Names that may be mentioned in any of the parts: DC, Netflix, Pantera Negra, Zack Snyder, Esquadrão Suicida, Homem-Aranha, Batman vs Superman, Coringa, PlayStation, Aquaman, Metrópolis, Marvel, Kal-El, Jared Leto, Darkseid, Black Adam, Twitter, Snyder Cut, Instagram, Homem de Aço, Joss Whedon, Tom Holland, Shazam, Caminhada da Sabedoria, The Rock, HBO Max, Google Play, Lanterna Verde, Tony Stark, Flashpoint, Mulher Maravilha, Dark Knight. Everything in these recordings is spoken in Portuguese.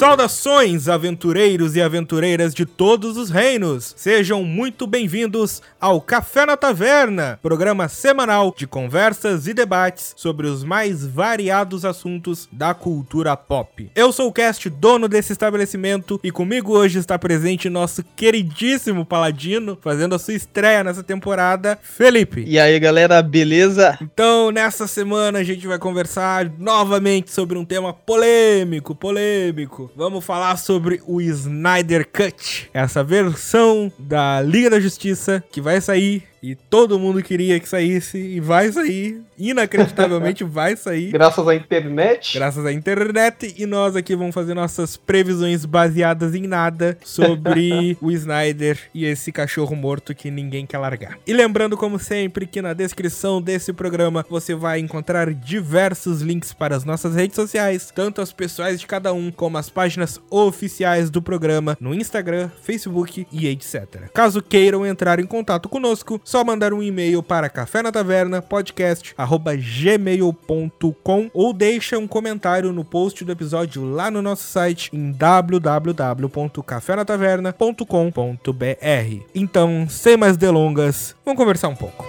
Saudações, aventureiros e aventureiras de todos os reinos! Sejam muito bem-vindos ao Café na Taverna, programa semanal de conversas e debates sobre os mais variados assuntos da cultura pop. Eu sou o Cast, dono desse estabelecimento, e comigo hoje está presente nosso queridíssimo paladino, fazendo a sua estreia nessa temporada, Felipe. E aí, galera, beleza? Então, nessa semana a gente vai conversar novamente sobre um tema polêmico. Vamos falar sobre o Snyder Cut, essa versão da Liga da Justiça que vai sair e todo mundo queria que saísse e vai sair, inacreditavelmente vai sair. Graças à internet e nós aqui vamos fazer nossas previsões baseadas em nada sobre o Snyder e esse cachorro morto que ninguém quer largar. E lembrando, como sempre, que na descrição desse programa você vai encontrar diversos links para as nossas redes sociais, tanto as pessoais de cada um como as páginas oficiais do programa no Instagram, Facebook e etc. Caso queiram entrar em contato conosco, só mandar um e-mail para cafenatavernapodcast@gmail.com ou deixa um comentário no post do episódio lá no nosso site em www.cafenataverna.com.br. Então, sem mais delongas, vamos conversar um pouco.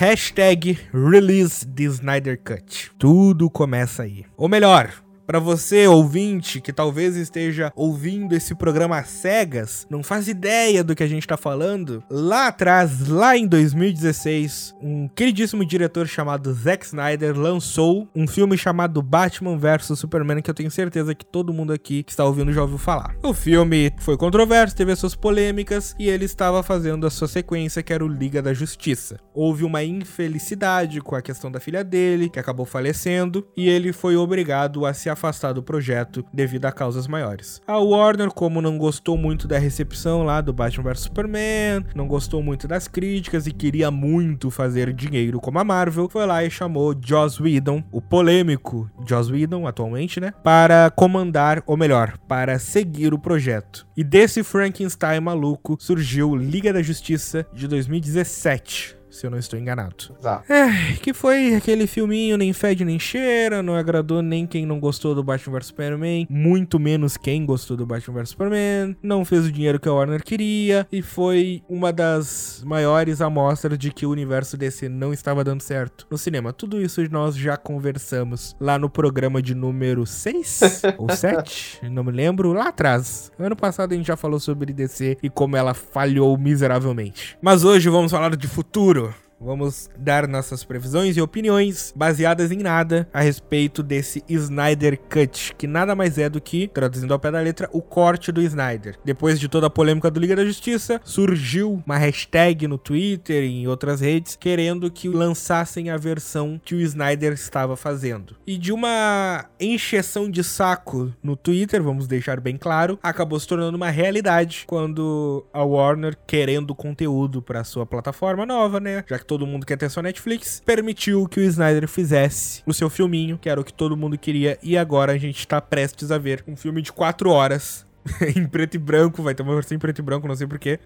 Hashtag Release the Snyder Cut. Tudo começa aí. Ou melhor, pra você, ouvinte, que talvez esteja ouvindo esse programa às cegas, não faz ideia do que a gente tá falando. Lá atrás, lá em 2016, um queridíssimo diretor chamado Zack Snyder lançou um filme chamado Batman vs Superman, que eu tenho certeza que todo mundo aqui que está ouvindo já ouviu falar. O filme foi controverso, teve as suas polêmicas, e ele estava fazendo a sua sequência, que era o Liga da Justiça. Houve uma infelicidade com a questão da filha dele, que acabou falecendo, e ele foi obrigado a se afastar do projeto devido a causas maiores. A Warner, como não gostou muito da recepção lá do Batman vs Superman, não gostou muito das críticas e queria muito fazer dinheiro como a Marvel, foi lá e chamou Joss Whedon, o polêmico Joss Whedon atualmente, né, para comandar, ou melhor, para seguir o projeto. E desse Frankenstein maluco surgiu Liga da Justiça de 2017. Se eu não estou enganado. Tá. Que foi aquele filminho, nem fede nem cheira, não agradou nem quem não gostou do Batman vs Superman, muito menos quem gostou do Batman vs Superman, não fez o dinheiro que a Warner queria, e foi uma das maiores amostras de que o universo DC não estava dando certo no cinema. Tudo isso nós já conversamos lá no programa de número 6 ou 7, não me lembro, lá atrás. Ano passado a gente já falou sobre DC e como ela falhou miseravelmente. Mas hoje vamos falar de futuro. Vamos dar nossas previsões e opiniões baseadas em nada a respeito desse Snyder Cut, que nada mais é do que, traduzindo ao pé da letra, o corte do Snyder. Depois de toda a polêmica do Liga da Justiça, surgiu uma hashtag no Twitter e em outras redes querendo que lançassem a versão que o Snyder estava fazendo. E de uma encheção de saco no Twitter, vamos deixar bem claro, acabou se tornando uma realidade quando a Warner, querendo conteúdo para sua plataforma nova, né, já que todo mundo quer ter sua Netflix, permitiu que o Snyder fizesse o seu filminho, que era o que todo mundo queria, e agora a gente tá prestes a ver um filme de 4 horas em preto e branco, vai ter uma versão em preto e branco, não sei porquê.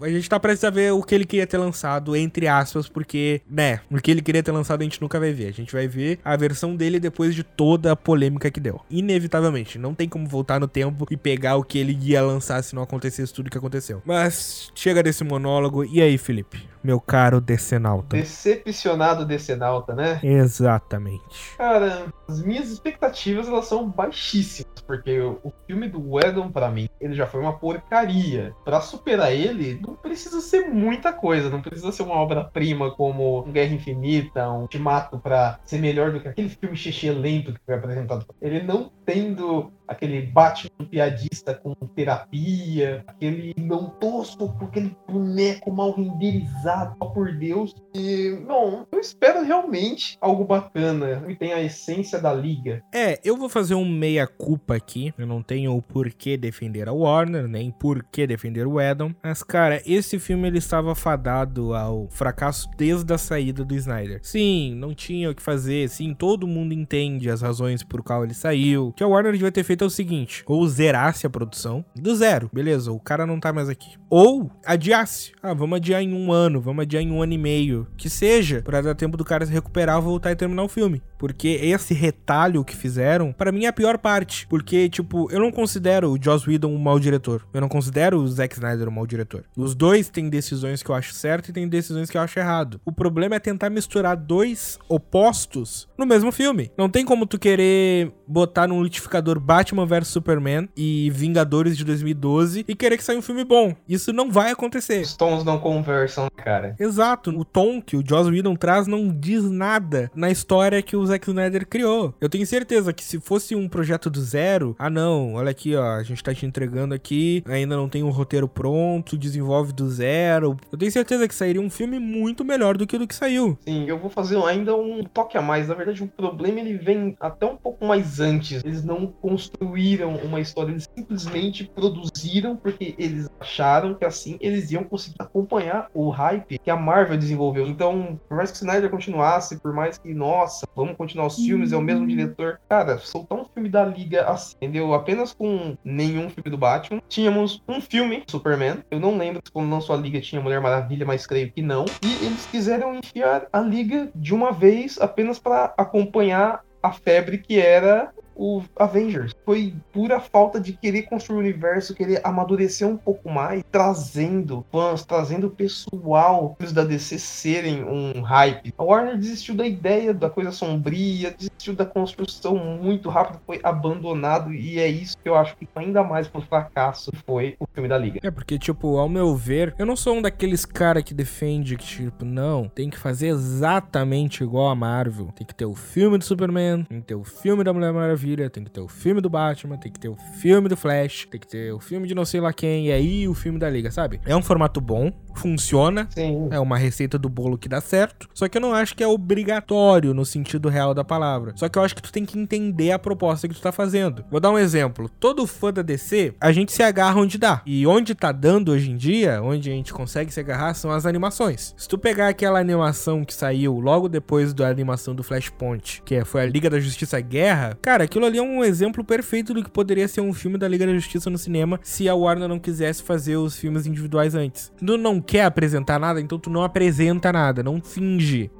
A gente tá prestes a ver o que ele queria ter lançado, entre aspas, porque, né, o que ele queria ter lançado a gente nunca vai ver. A gente vai ver a versão dele depois de toda a polêmica que deu. Inevitavelmente, não tem como voltar no tempo e pegar o que ele ia lançar se não acontecesse tudo que aconteceu. Mas chega desse monólogo. E aí, Felipe? Meu caro decenauta. Decepcionado decenauta, né? Exatamente. Cara, as minhas expectativas, elas são baixíssimas, porque o filme do Whedon, pra mim, ele já foi uma porcaria. Pra superar ele, não precisa ser muita coisa, não precisa ser uma obra-prima como Guerra Infinita, um Ultimato, pra ser melhor do que aquele filme xixi lento que foi apresentado. Ele não tendo aquele Batman piadista com terapia, aquele não tosco com aquele boneco mal renderizado, por Deus. E, bom, eu espero realmente algo bacana e tem a essência da Liga. É, eu vou fazer um meia-culpa aqui. Eu não tenho o porquê defender a Warner, nem porquê defender o Whedon. Mas, cara, esse filme ele estava fadado ao fracasso desde a saída do Snyder. Sim, não tinha o que fazer. Sim, todo mundo entende as razões por qual ele saiu. Que a Warner devia ter feito é o seguinte, ou zerasse a produção do zero, beleza, o cara não tá mais aqui, ou adiasse, vamos adiar em um ano, vamos adiar em 1 ano e meio que seja, pra dar tempo do cara se recuperar, voltar e terminar o filme, porque esse retalho que fizeram, pra mim é a pior parte, porque, tipo, eu não considero o Joss Whedon um mau diretor, eu não considero o Zack Snyder um mau diretor, os dois têm decisões que eu acho certo e têm decisões que eu acho errado, o problema é tentar misturar dois opostos no mesmo filme, não tem como tu querer botar num liquidificador Batman vs Superman e Vingadores de 2012 e querer que saia um filme bom. Isso não vai acontecer. Os tons não conversam, cara. Exato. O tom que o Joss Whedon traz não diz nada na história que o Zack Snyder criou. Eu tenho certeza que se fosse um projeto do zero, não, olha aqui, ó, a gente tá te entregando aqui, ainda não tem um roteiro pronto, desenvolve do zero. Eu tenho certeza que sairia um filme muito melhor do que o que saiu. Sim, eu vou fazer ainda um toque a mais. Na verdade, o problema ele vem até um pouco mais antes. Eles não construíram uma história, eles simplesmente produziram porque eles acharam que assim eles iam conseguir acompanhar o hype que a Marvel desenvolveu. Então, por mais que o Snyder continuasse, por mais que, nossa, vamos continuar os filmes, é o mesmo diretor. Cara, soltar um filme da Liga assim, entendeu? Apenas com nenhum filme do Batman. Tínhamos um filme, Superman. Eu não lembro se quando lançou a Liga tinha Mulher Maravilha, mas creio que não. E eles quiseram enfiar a Liga de uma vez apenas para acompanhar a febre que era o Avengers. Foi pura falta de querer construir o universo, querer amadurecer um pouco mais, trazendo fãs, trazendo pessoal da DC serem um hype. A Warner desistiu da ideia da coisa sombria, desistiu da construção muito rápido, foi abandonado e é isso que eu acho que ainda mais pro fracasso foi o filme da Liga. É porque, tipo, ao meu ver, eu não sou um daqueles cara que defende que, tipo, não, tem que fazer exatamente igual a Marvel. Tem que ter o filme do Superman, tem que ter o filme da Mulher Maravilha, tem que ter o filme do Batman, tem que ter o filme do Flash, tem que ter o filme de não sei lá quem, e aí o filme da Liga, sabe? É um formato bom, funciona, sim, é uma receita do bolo que dá certo, só que eu não acho que é obrigatório no sentido real da palavra. Só que eu acho que tu tem que entender a proposta que tu tá fazendo. Vou dar um exemplo. Todo fã da DC, a gente se agarra onde dá. E onde tá dando hoje em dia, onde a gente consegue se agarrar, são as animações. Se tu pegar aquela animação que saiu logo depois da animação do Flashpoint, que foi a Liga da Justiça Guerra, cara, aquilo ali é um exemplo perfeito do que poderia ser um filme da Liga da Justiça no cinema se a Warner não quisesse fazer os filmes individuais antes. Tu não quer apresentar nada, então tu não apresenta nada, não finge.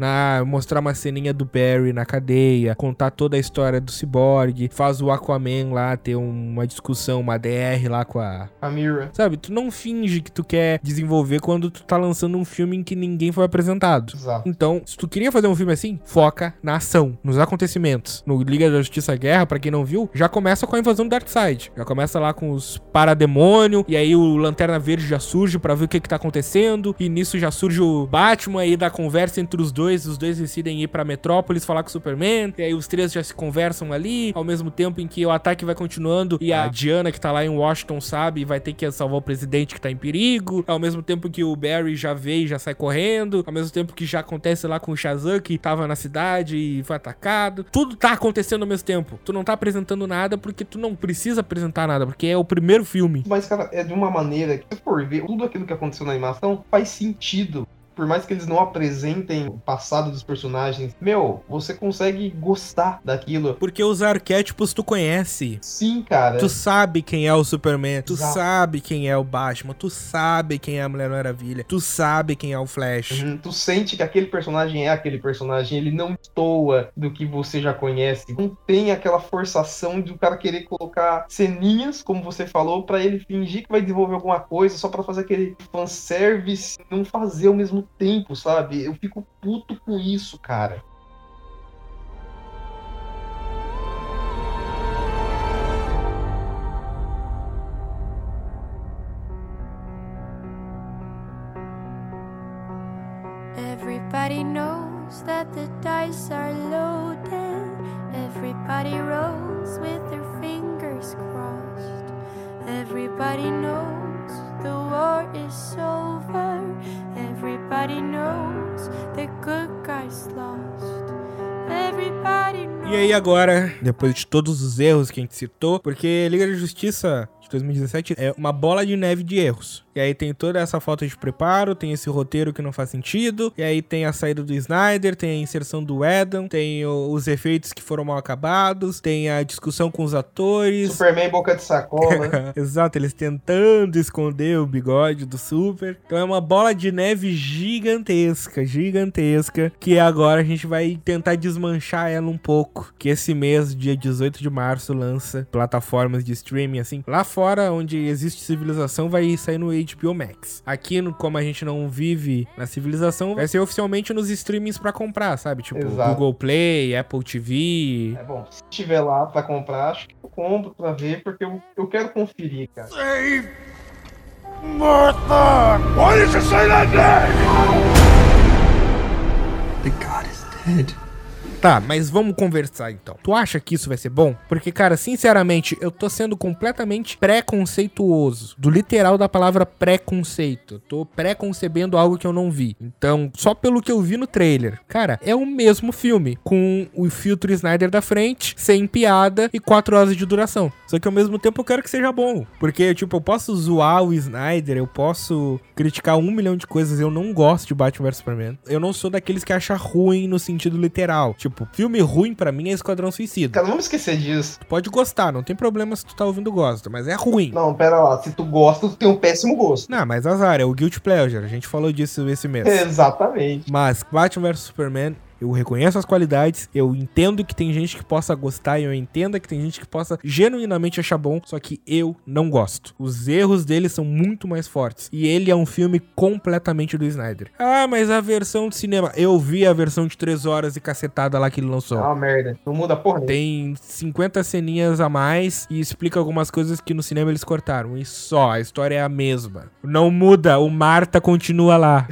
Mostrar uma ceninha do Barry na cadeia, contar toda a história do Cyborg, faz o Aquaman lá ter uma discussão, uma DR lá com a Mira. Sabe, tu não finge que tu quer desenvolver quando tu tá lançando um filme em que ninguém foi apresentado. Exato. Então, se tu queria fazer um filme assim, foca na ação, nos acontecimentos. No Liga da Justiça Guerra, pra quem não viu, já começa com a invasão do Darkseid. Já começa lá com os parademônio, e aí o Lanterna Verde já surge pra ver o que tá acontecendo, e nisso já surge o Batman, aí da conversa entre os dois decidem ir pra Metrópolis falar com o Superman, e aí os três já se conversam ali, ao mesmo tempo em que o ataque vai continuando, e a Diana que tá lá em Washington sabe, e vai ter que salvar o presidente que tá em perigo, ao mesmo tempo que o Barry já vê e já sai correndo, ao mesmo tempo que já acontece lá com o Shazam que tava na cidade e foi atacado. Tudo tá acontecendo ao mesmo tempo. Tu não tá apresentando nada porque tu não precisa apresentar nada, porque é o primeiro filme. Mas, cara, é de uma maneira que, se for ver, tudo aquilo que aconteceu na animação faz sentido. por mais que eles não apresentem o passado dos personagens, meu, você consegue gostar daquilo. Porque os arquétipos tu conhece. Sim, cara. Tu sabe quem é o Superman, tu sabe quem é o Batman, tu sabe quem é a Mulher Maravilha, tu sabe quem é o Flash. Tu sente que aquele personagem é aquele personagem, ele não toa do que você já conhece. Não tem aquela forçação de o cara querer colocar ceninhas, como você falou, pra ele fingir que vai desenvolver alguma coisa só pra fazer aquele fanservice, não fazer ao mesmo tempo, sabe? Eu fico puto com isso, cara. Everybody knows that the dice are loaded. Everybody rolls with their fingers crossed. Everybody knows the war is over. Everybody knows the good guys lost. Everybody knows. E aí agora, depois de todos os erros que a gente citou, porque Liga da Justiça 2017 é uma bola de neve de erros. E aí tem toda essa falta de preparo, tem esse roteiro que não faz sentido, e aí tem a saída do Snyder, tem a inserção do Adam, tem os efeitos que foram mal acabados, tem a discussão com os atores. Superman boca de sacola. Exato, eles tentando esconder o bigode do Super. Então é uma bola de neve gigantesca, gigantesca, que agora a gente vai tentar desmanchar ela um pouco, que esse mês, dia 18 de março, lança plataformas de streaming, assim, lá fora, onde existe civilização, vai sair no HBO Max. Aqui, como a gente não vive na civilização, vai ser oficialmente nos streamings pra comprar, sabe? Tipo, exato. Google Play, Apple TV... É bom, se tiver lá pra comprar, acho que eu compro pra ver, porque eu quero conferir, cara. Save Martha! Why did you say that name? The God is dead. Tá, mas vamos conversar então. Tu acha que isso vai ser bom? Porque, cara, sinceramente, eu tô sendo completamente preconceituoso. Do literal da palavra preconceito. Eu tô preconcebendo algo que eu não vi. Então, só pelo que eu vi no trailer. Cara, é o mesmo filme. Com o filtro Snyder da frente, sem piada e 4 horas de duração. Só que ao mesmo tempo eu quero que seja bom. Porque, tipo, eu posso zoar o Snyder, eu posso criticar 1 milhão de coisas. Eu não gosto de Batman vs Superman. Eu não sou daqueles que acham ruim no sentido literal. Tipo, filme ruim pra mim é Esquadrão Suicida. Cara, não vamos esquecer disso. Tu pode gostar, não tem problema se tu tá ouvindo gosta, mas é ruim. Não, pera lá, se tu gosta, tu tem um péssimo gosto. Não, mas azar, é o Guilty Pleasure, a gente falou disso esse mês. Exatamente. Mas Batman vs Superman... Eu reconheço as qualidades, eu entendo que tem gente que possa gostar e eu entendo que tem gente que possa genuinamente achar bom, só que eu não gosto. Os erros dele são muito mais fortes e ele é um filme completamente do Snyder. Ah, mas a versão de cinema... Eu vi a versão de 3 horas e cacetada lá que ele lançou. Ah, merda. Não muda porra. Tem 50 ceninhas a mais e explica algumas coisas que no cinema eles cortaram. E só, a história é a mesma. Não muda, o Marta continua lá.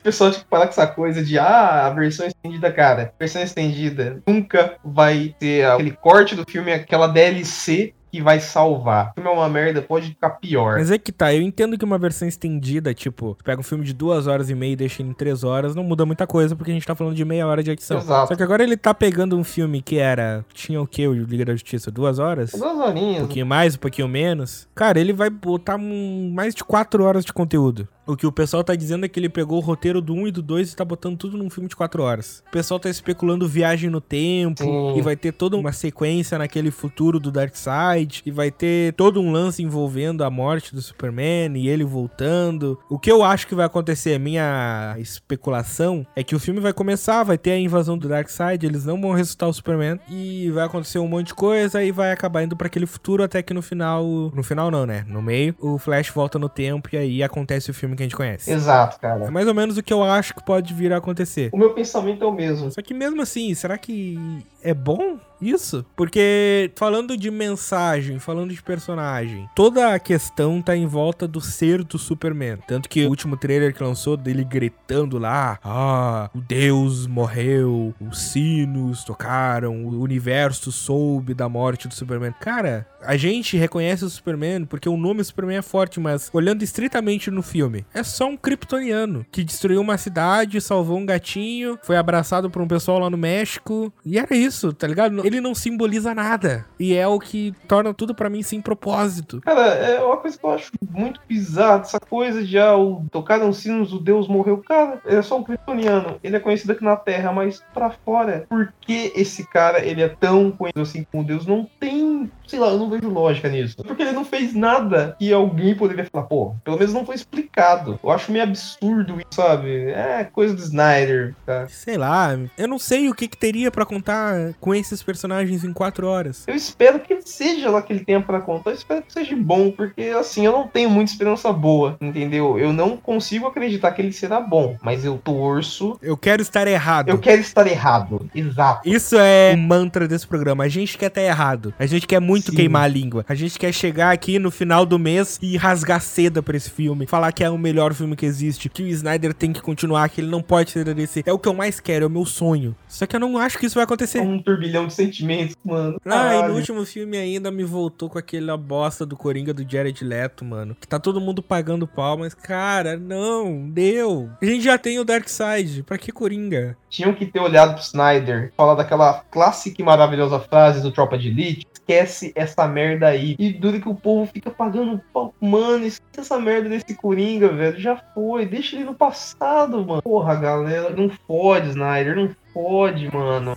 O pessoal tem que parar com essa coisa de, a versão estendida, cara. A versão estendida nunca vai ter aquele corte do filme, aquela DLC que vai salvar. O filme é uma merda, pode ficar pior. Mas é que tá, eu entendo que uma versão estendida, tipo, pega um filme de 2 horas e meia e deixa ele em 3 horas, não muda muita coisa, porque a gente tá falando de meia hora de edição. Exato. Só que agora ele tá pegando um filme que era... Tinha o quê? O Liga da Justiça? 2 horas? 2 horinhas. Um pouquinho mais, um pouquinho menos. Cara, ele vai botar mais de 4 horas de conteúdo. O que o pessoal tá dizendo é que ele pegou o roteiro do 1 e do 2 e tá botando tudo num filme de 4 horas. O pessoal tá especulando viagem no tempo, e vai ter toda uma sequência naquele futuro do Darkseid, e vai ter todo um lance envolvendo a morte do Superman e ele voltando. O que eu acho que vai acontecer, minha especulação, é que o filme vai começar, vai ter a invasão do Darkseid, eles não vão ressuscitar o Superman, e vai acontecer um monte de coisa e vai acabar indo pra aquele futuro até que no final... No final não, né? No meio, o Flash volta no tempo e aí acontece o filme que a gente conhece. Exato, cara. É mais ou menos o que eu acho que pode vir a acontecer. O meu pensamento é o mesmo. Só que mesmo assim, será que é bom isso? Porque falando de mensagem, falando de personagem, toda a questão tá em volta do ser do Superman. Tanto que o último trailer que lançou dele gritando lá, o Deus morreu, os sinos tocaram, o universo soube da morte do Superman. Cara, A gente reconhece o Superman porque o nome Superman é forte, mas olhando estritamente no filme, é só um kryptoniano que destruiu uma cidade, salvou um gatinho, foi abraçado por um pessoal lá no México, e era isso, tá ligado? Ele não simboliza nada, e é o que torna tudo pra mim sem propósito. Cara, é uma coisa que eu acho muito bizarra, essa coisa de, tocaram sinos, o Deus morreu. Cara, ele é só um kryptoniano, ele é conhecido aqui na Terra, mas pra fora, por que esse cara, ele é tão conhecido assim como Deus? Não tem, sei lá, eu não vejo lógica nisso. Porque ele não fez nada que alguém poderia falar, pô, pelo menos não foi explicado. Eu acho meio absurdo isso, sabe? É coisa do Snyder, tá? Sei lá, eu não sei o que teria pra contar com esses personagens em 4 horas. Eu espero que seja lá que ele tenha pra contar, eu espero que seja bom, porque assim, eu não tenho muita esperança boa, entendeu? Eu não consigo acreditar que ele será bom, mas eu torço. Eu quero estar errado. Eu quero estar errado, exato. Isso é um mantra desse programa, a gente quer estar errado, a gente quer muito queimar a língua, a gente quer chegar aqui no final do mês e rasgar seda pra esse filme, falar que é o melhor filme que existe, que o Snyder tem que continuar, que ele não pode ser da DC, é o que eu mais quero, é o meu sonho, só que eu não acho que isso vai acontecer. É um turbilhão de sentimentos, mano. E no último filme ainda me voltou com aquela bosta do Coringa do Jared Leto, mano, que tá todo mundo pagando pau, mas cara, não, deu. A gente já tem o Darkseid, pra que Coringa? Tinham que ter olhado pro Snyder, falar daquela clássica e maravilhosa frase do Tropa de Elite, esquece essa merda aí. E dura que o povo fica pagando pau. Mano, esquece essa merda desse Coringa, velho. Já foi, deixa ele no passado, mano. Porra, galera, não fode, Snyder, não fode, mano.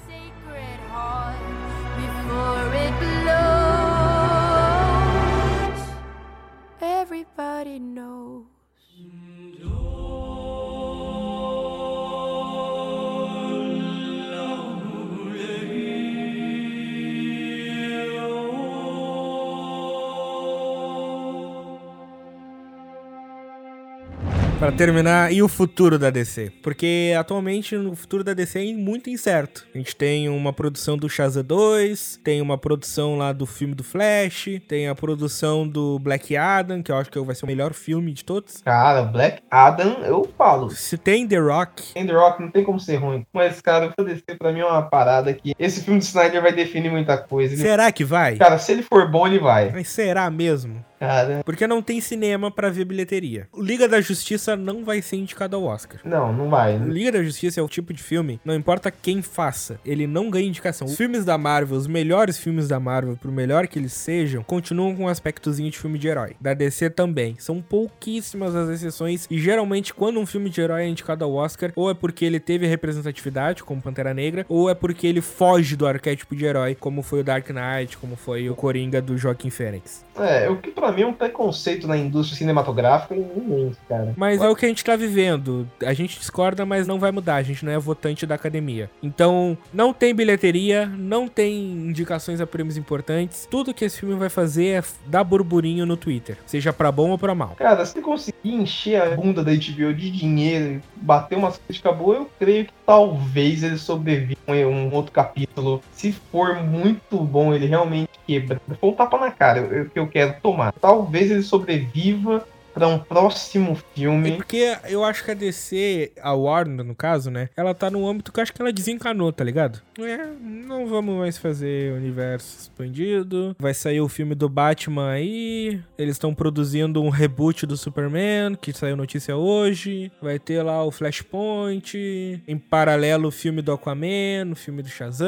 Everybody knows. Pra terminar, e o futuro da DC? Porque atualmente o futuro da DC é muito incerto. A gente tem uma produção do Shazam 2, tem uma produção lá do filme do Flash, tem a produção do Black Adam, que eu acho que vai ser o melhor filme de todos. Cara, Black Adam, eu falo. Se tem The Rock... Tem The Rock, não tem como ser ruim. Mas, cara, o DC pra mim é uma parada que... Esse filme de Snyder vai definir muita coisa. Ele... Será que vai? Cara, se ele for bom, ele vai. Mas será mesmo? Cara. Porque não tem cinema pra ver bilheteria. O Liga da Justiça não vai ser indicado ao Oscar. Não, não vai. Né? Liga da Justiça é o tipo de filme, não importa quem faça, ele não ganha indicação. Os filmes da Marvel, os melhores filmes da Marvel, por melhor que eles sejam, continuam com um aspectozinho de filme de herói. Da DC também. São pouquíssimas as exceções e geralmente quando um filme de herói é indicado ao Oscar, ou é porque ele teve representatividade, como Pantera Negra, ou é porque ele foge do arquétipo de herói, como foi o Dark Knight, como foi o Coringa do Joaquim Phoenix. É, o que pra mim é um preconceito na indústria cinematográfica imenso, cara. Mas é o que a gente tá vivendo. A gente discorda, mas não vai mudar. A gente não é votante da academia. Então, não tem bilheteria, não tem indicações a prêmios importantes. Tudo que esse filme vai fazer é dar burburinho no Twitter. Seja pra bom ou pra mal. Cara, se conseguir encher a bunda da HBO de dinheiro e bater umas críticas boas, eu creio que talvez ele sobreviva um outro capítulo. Se for muito bom, ele realmente quebra. Foi um tapa na cara que eu quero tomar. Talvez ele sobreviva pra um próximo filme. É porque eu acho que a DC, a Warner no caso, né, ela tá num âmbito que eu acho que ela desencanou, tá ligado? Não vamos mais fazer universo expandido, vai sair o filme do Batman aí, eles estão produzindo um reboot do Superman, que saiu notícia hoje, vai ter lá o Flashpoint, em paralelo o filme do Aquaman, o filme do Shazam.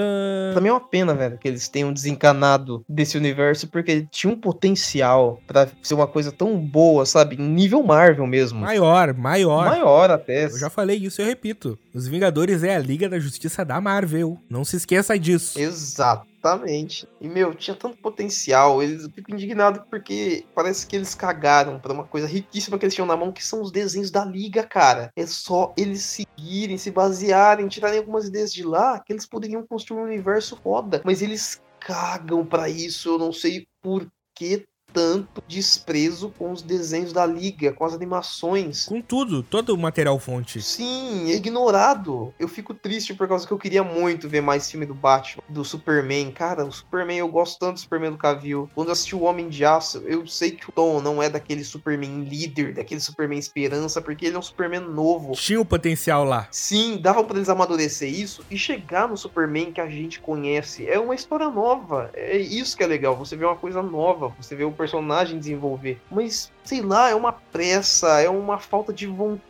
Também é uma pena, velho, que eles tenham desencanado desse universo, porque tinha um potencial pra ser uma coisa tão boa, sabe? Nível Marvel mesmo. Maior até. Eu já falei isso e eu repito. Os Vingadores é a Liga da Justiça da Marvel. Não se esqueça disso. Exato. Exatamente. E, meu, tinha tanto potencial. Eu fico indignado porque parece que eles cagaram pra uma coisa riquíssima que eles tinham na mão, que são os desenhos da Liga, cara. É só eles seguirem, se basearem, tirarem algumas ideias de lá, que eles poderiam construir um universo foda. Mas eles cagam pra isso. Eu não sei por que tanto desprezo com os desenhos da Liga, com as animações. Com tudo, todo o material fonte. Sim, é ignorado. Eu fico triste por causa que eu queria muito ver mais filme do Batman, do Superman. Cara, o Superman, eu gosto tanto do Superman do Cavill. Quando eu assisti o Homem de Aço, eu sei que o Tom não é daquele Superman líder, daquele Superman esperança, porque ele é um Superman novo. Tinha o potencial lá. Sim, dava pra eles amadurecer isso e chegar no Superman que a gente conhece. É uma história nova, é isso que é legal. Você vê uma coisa nova, você vê o personagem desenvolver. Mas, sei lá, é uma pressa, é uma falta de vontade.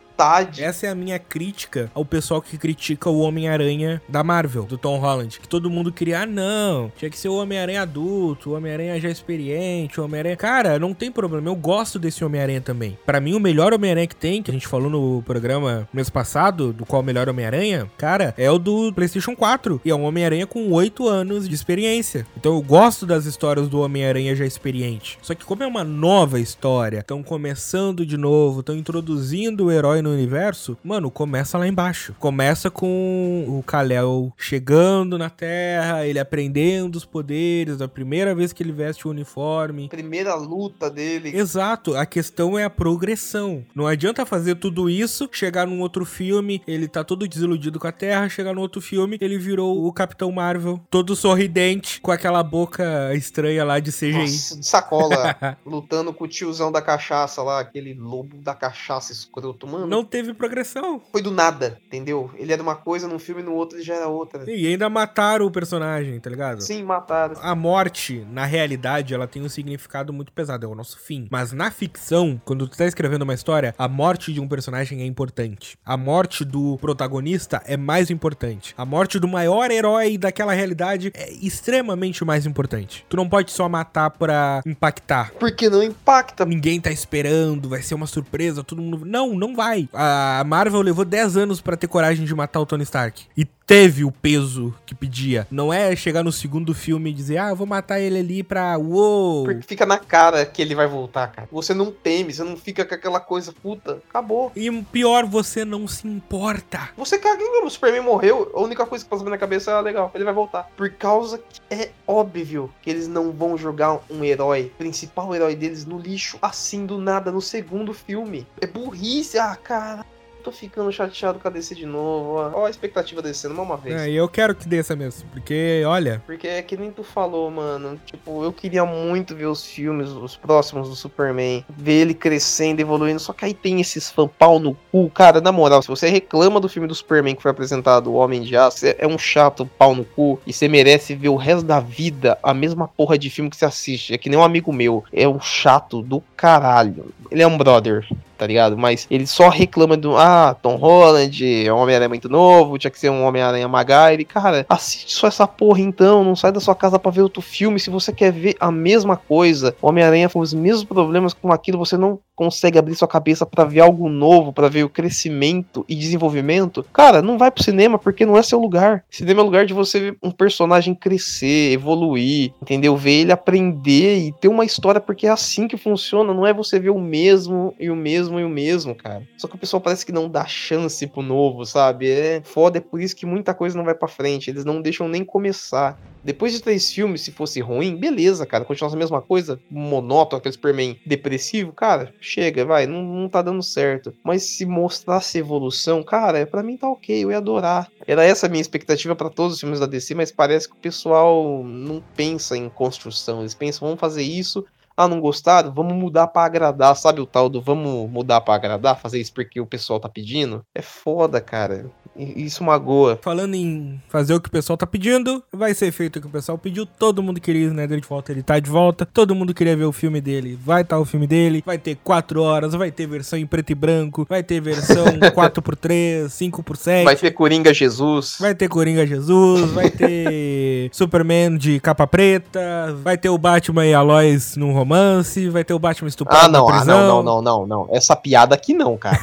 Essa é a minha crítica ao pessoal que critica o Homem-Aranha da Marvel, do Tom Holland, que todo mundo queria, não, tinha que ser o Homem-Aranha adulto, o Homem-Aranha já experiente, o Homem-Aranha... Cara, não tem problema, eu gosto desse Homem-Aranha também. Pra mim, o melhor Homem-Aranha que tem, que a gente falou no programa mês passado, do qual o melhor Homem-Aranha, cara, é o do PlayStation 4, e é um Homem-Aranha com 8 anos de experiência. Então eu gosto das histórias do Homem-Aranha já experiente. Só que como é uma nova história, estão começando de novo, estão introduzindo o herói no universo, mano, começa lá embaixo. Começa com o Kal-El chegando na Terra, ele aprendendo os poderes, a primeira vez que ele veste o uniforme. Primeira luta dele. Exato, a questão é a progressão. Não adianta fazer tudo isso, chegar num outro filme, ele tá todo desiludido com a Terra, chegar num outro filme, ele virou o Capitão Marvel, todo sorridente, com aquela boca estranha lá de CGI. Nossa, de sacola, lutando com o tiozão da cachaça lá, aquele lobo da cachaça escroto, mano. Não teve progressão. Foi do nada, entendeu? Ele era uma coisa num filme, no outro ele já era outra. E ainda mataram o personagem, tá ligado? Sim, mataram. A morte, na realidade, ela tem um significado muito pesado, é o nosso fim. Mas na ficção, quando tu tá escrevendo uma história, a morte de um personagem é importante. A morte do protagonista é mais importante. A morte do maior herói daquela realidade é extremamente mais importante. Tu não pode só matar pra impactar. Porque não impacta. Ninguém tá esperando, vai ser uma surpresa, todo mundo... Não, não vai. A Marvel levou 10 anos pra ter coragem de matar o Tony Stark. E teve o peso que pedia. Não é chegar no segundo filme e dizer, eu vou matar ele ali pra... Uou! Porque fica na cara que ele vai voltar, cara. Você não teme, você não fica com aquela coisa, puta, acabou. E pior, você não se importa. Você caga, o Superman morreu, a única coisa que passa na cabeça é, legal, ele vai voltar. Por causa que é óbvio que eles não vão jogar um herói, principal herói deles, no lixo, assim do nada, no segundo filme. É burrice, cara... Tô ficando chateado com a DC de novo, ó a expectativa descendo uma vez. E eu quero que desça mesmo, porque, olha... Porque é que nem tu falou, mano, eu queria muito ver os filmes, os próximos do Superman, ver ele crescendo, evoluindo, só que aí tem esses fã pau no cu, cara, na moral, se você reclama do filme do Superman que foi apresentado, o Homem de Aço, é um chato pau no cu, e você merece ver o resto da vida a mesma porra de filme que você assiste, é que nem um amigo meu, é um chato do caralho, ele é um brother, tá ligado? Mas ele só reclama do Tom Holland, é um Homem-Aranha muito novo, tinha que ser um Homem-Aranha MacGyver. Cara, assiste só essa porra então, não sai da sua casa pra ver outro filme, se você quer ver a mesma coisa, Homem-Aranha com os mesmos problemas com aquilo, você não consegue abrir sua cabeça pra ver algo novo, pra ver o crescimento e desenvolvimento. Cara, não vai pro cinema porque não é seu lugar. Cinema é lugar de você ver um personagem crescer, evoluir, entendeu? Ver ele aprender e ter uma história, porque é assim que funciona, não é você ver o mesmo e o mesmo e o mesmo, cara. Só que o pessoal parece que não dá chance pro novo, sabe? É foda, é por isso que muita coisa não vai pra frente, eles não deixam nem começar. Depois de 3 filmes, se fosse ruim, beleza, cara, continuasse a mesma coisa, monótono, aquele Superman depressivo, cara, chega, vai, não tá dando certo. Mas se mostrasse evolução, cara, pra mim tá ok, eu ia adorar. Era essa a minha expectativa pra todos os filmes da DC, mas parece que o pessoal não pensa em construção, eles pensam, vamos fazer isso... não gostaram? Vamos mudar pra agradar, sabe o tal do vamos mudar pra agradar? Fazer isso porque o pessoal tá pedindo? É foda, cara. Isso magoa. Falando em fazer o que o pessoal tá pedindo, vai ser feito o que o pessoal pediu. Todo mundo queria o Snyder de volta, ele tá de volta. Todo mundo queria ver o filme dele, vai tá o filme dele. Vai ter 4 horas, vai ter versão em preto e branco, vai ter versão 4x3, 5x7. Vai ter Coringa Jesus. Vai ter Coringa Jesus, vai ter Superman de capa preta, vai ter o Batman e Aloys num romance, vai ter o Batman estuprado na prisão. Não. Essa piada aqui não, cara.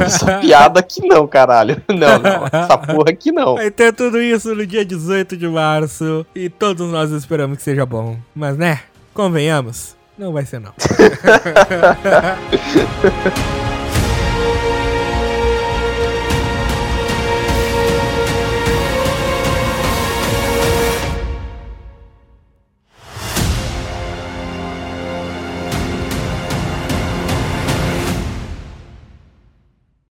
Essa piada aqui não, caralho. Não. Essa porra aqui não. Vai ter tudo isso no dia 18 de março. E todos nós esperamos que seja bom. Mas, né? Convenhamos. Não vai ser, não.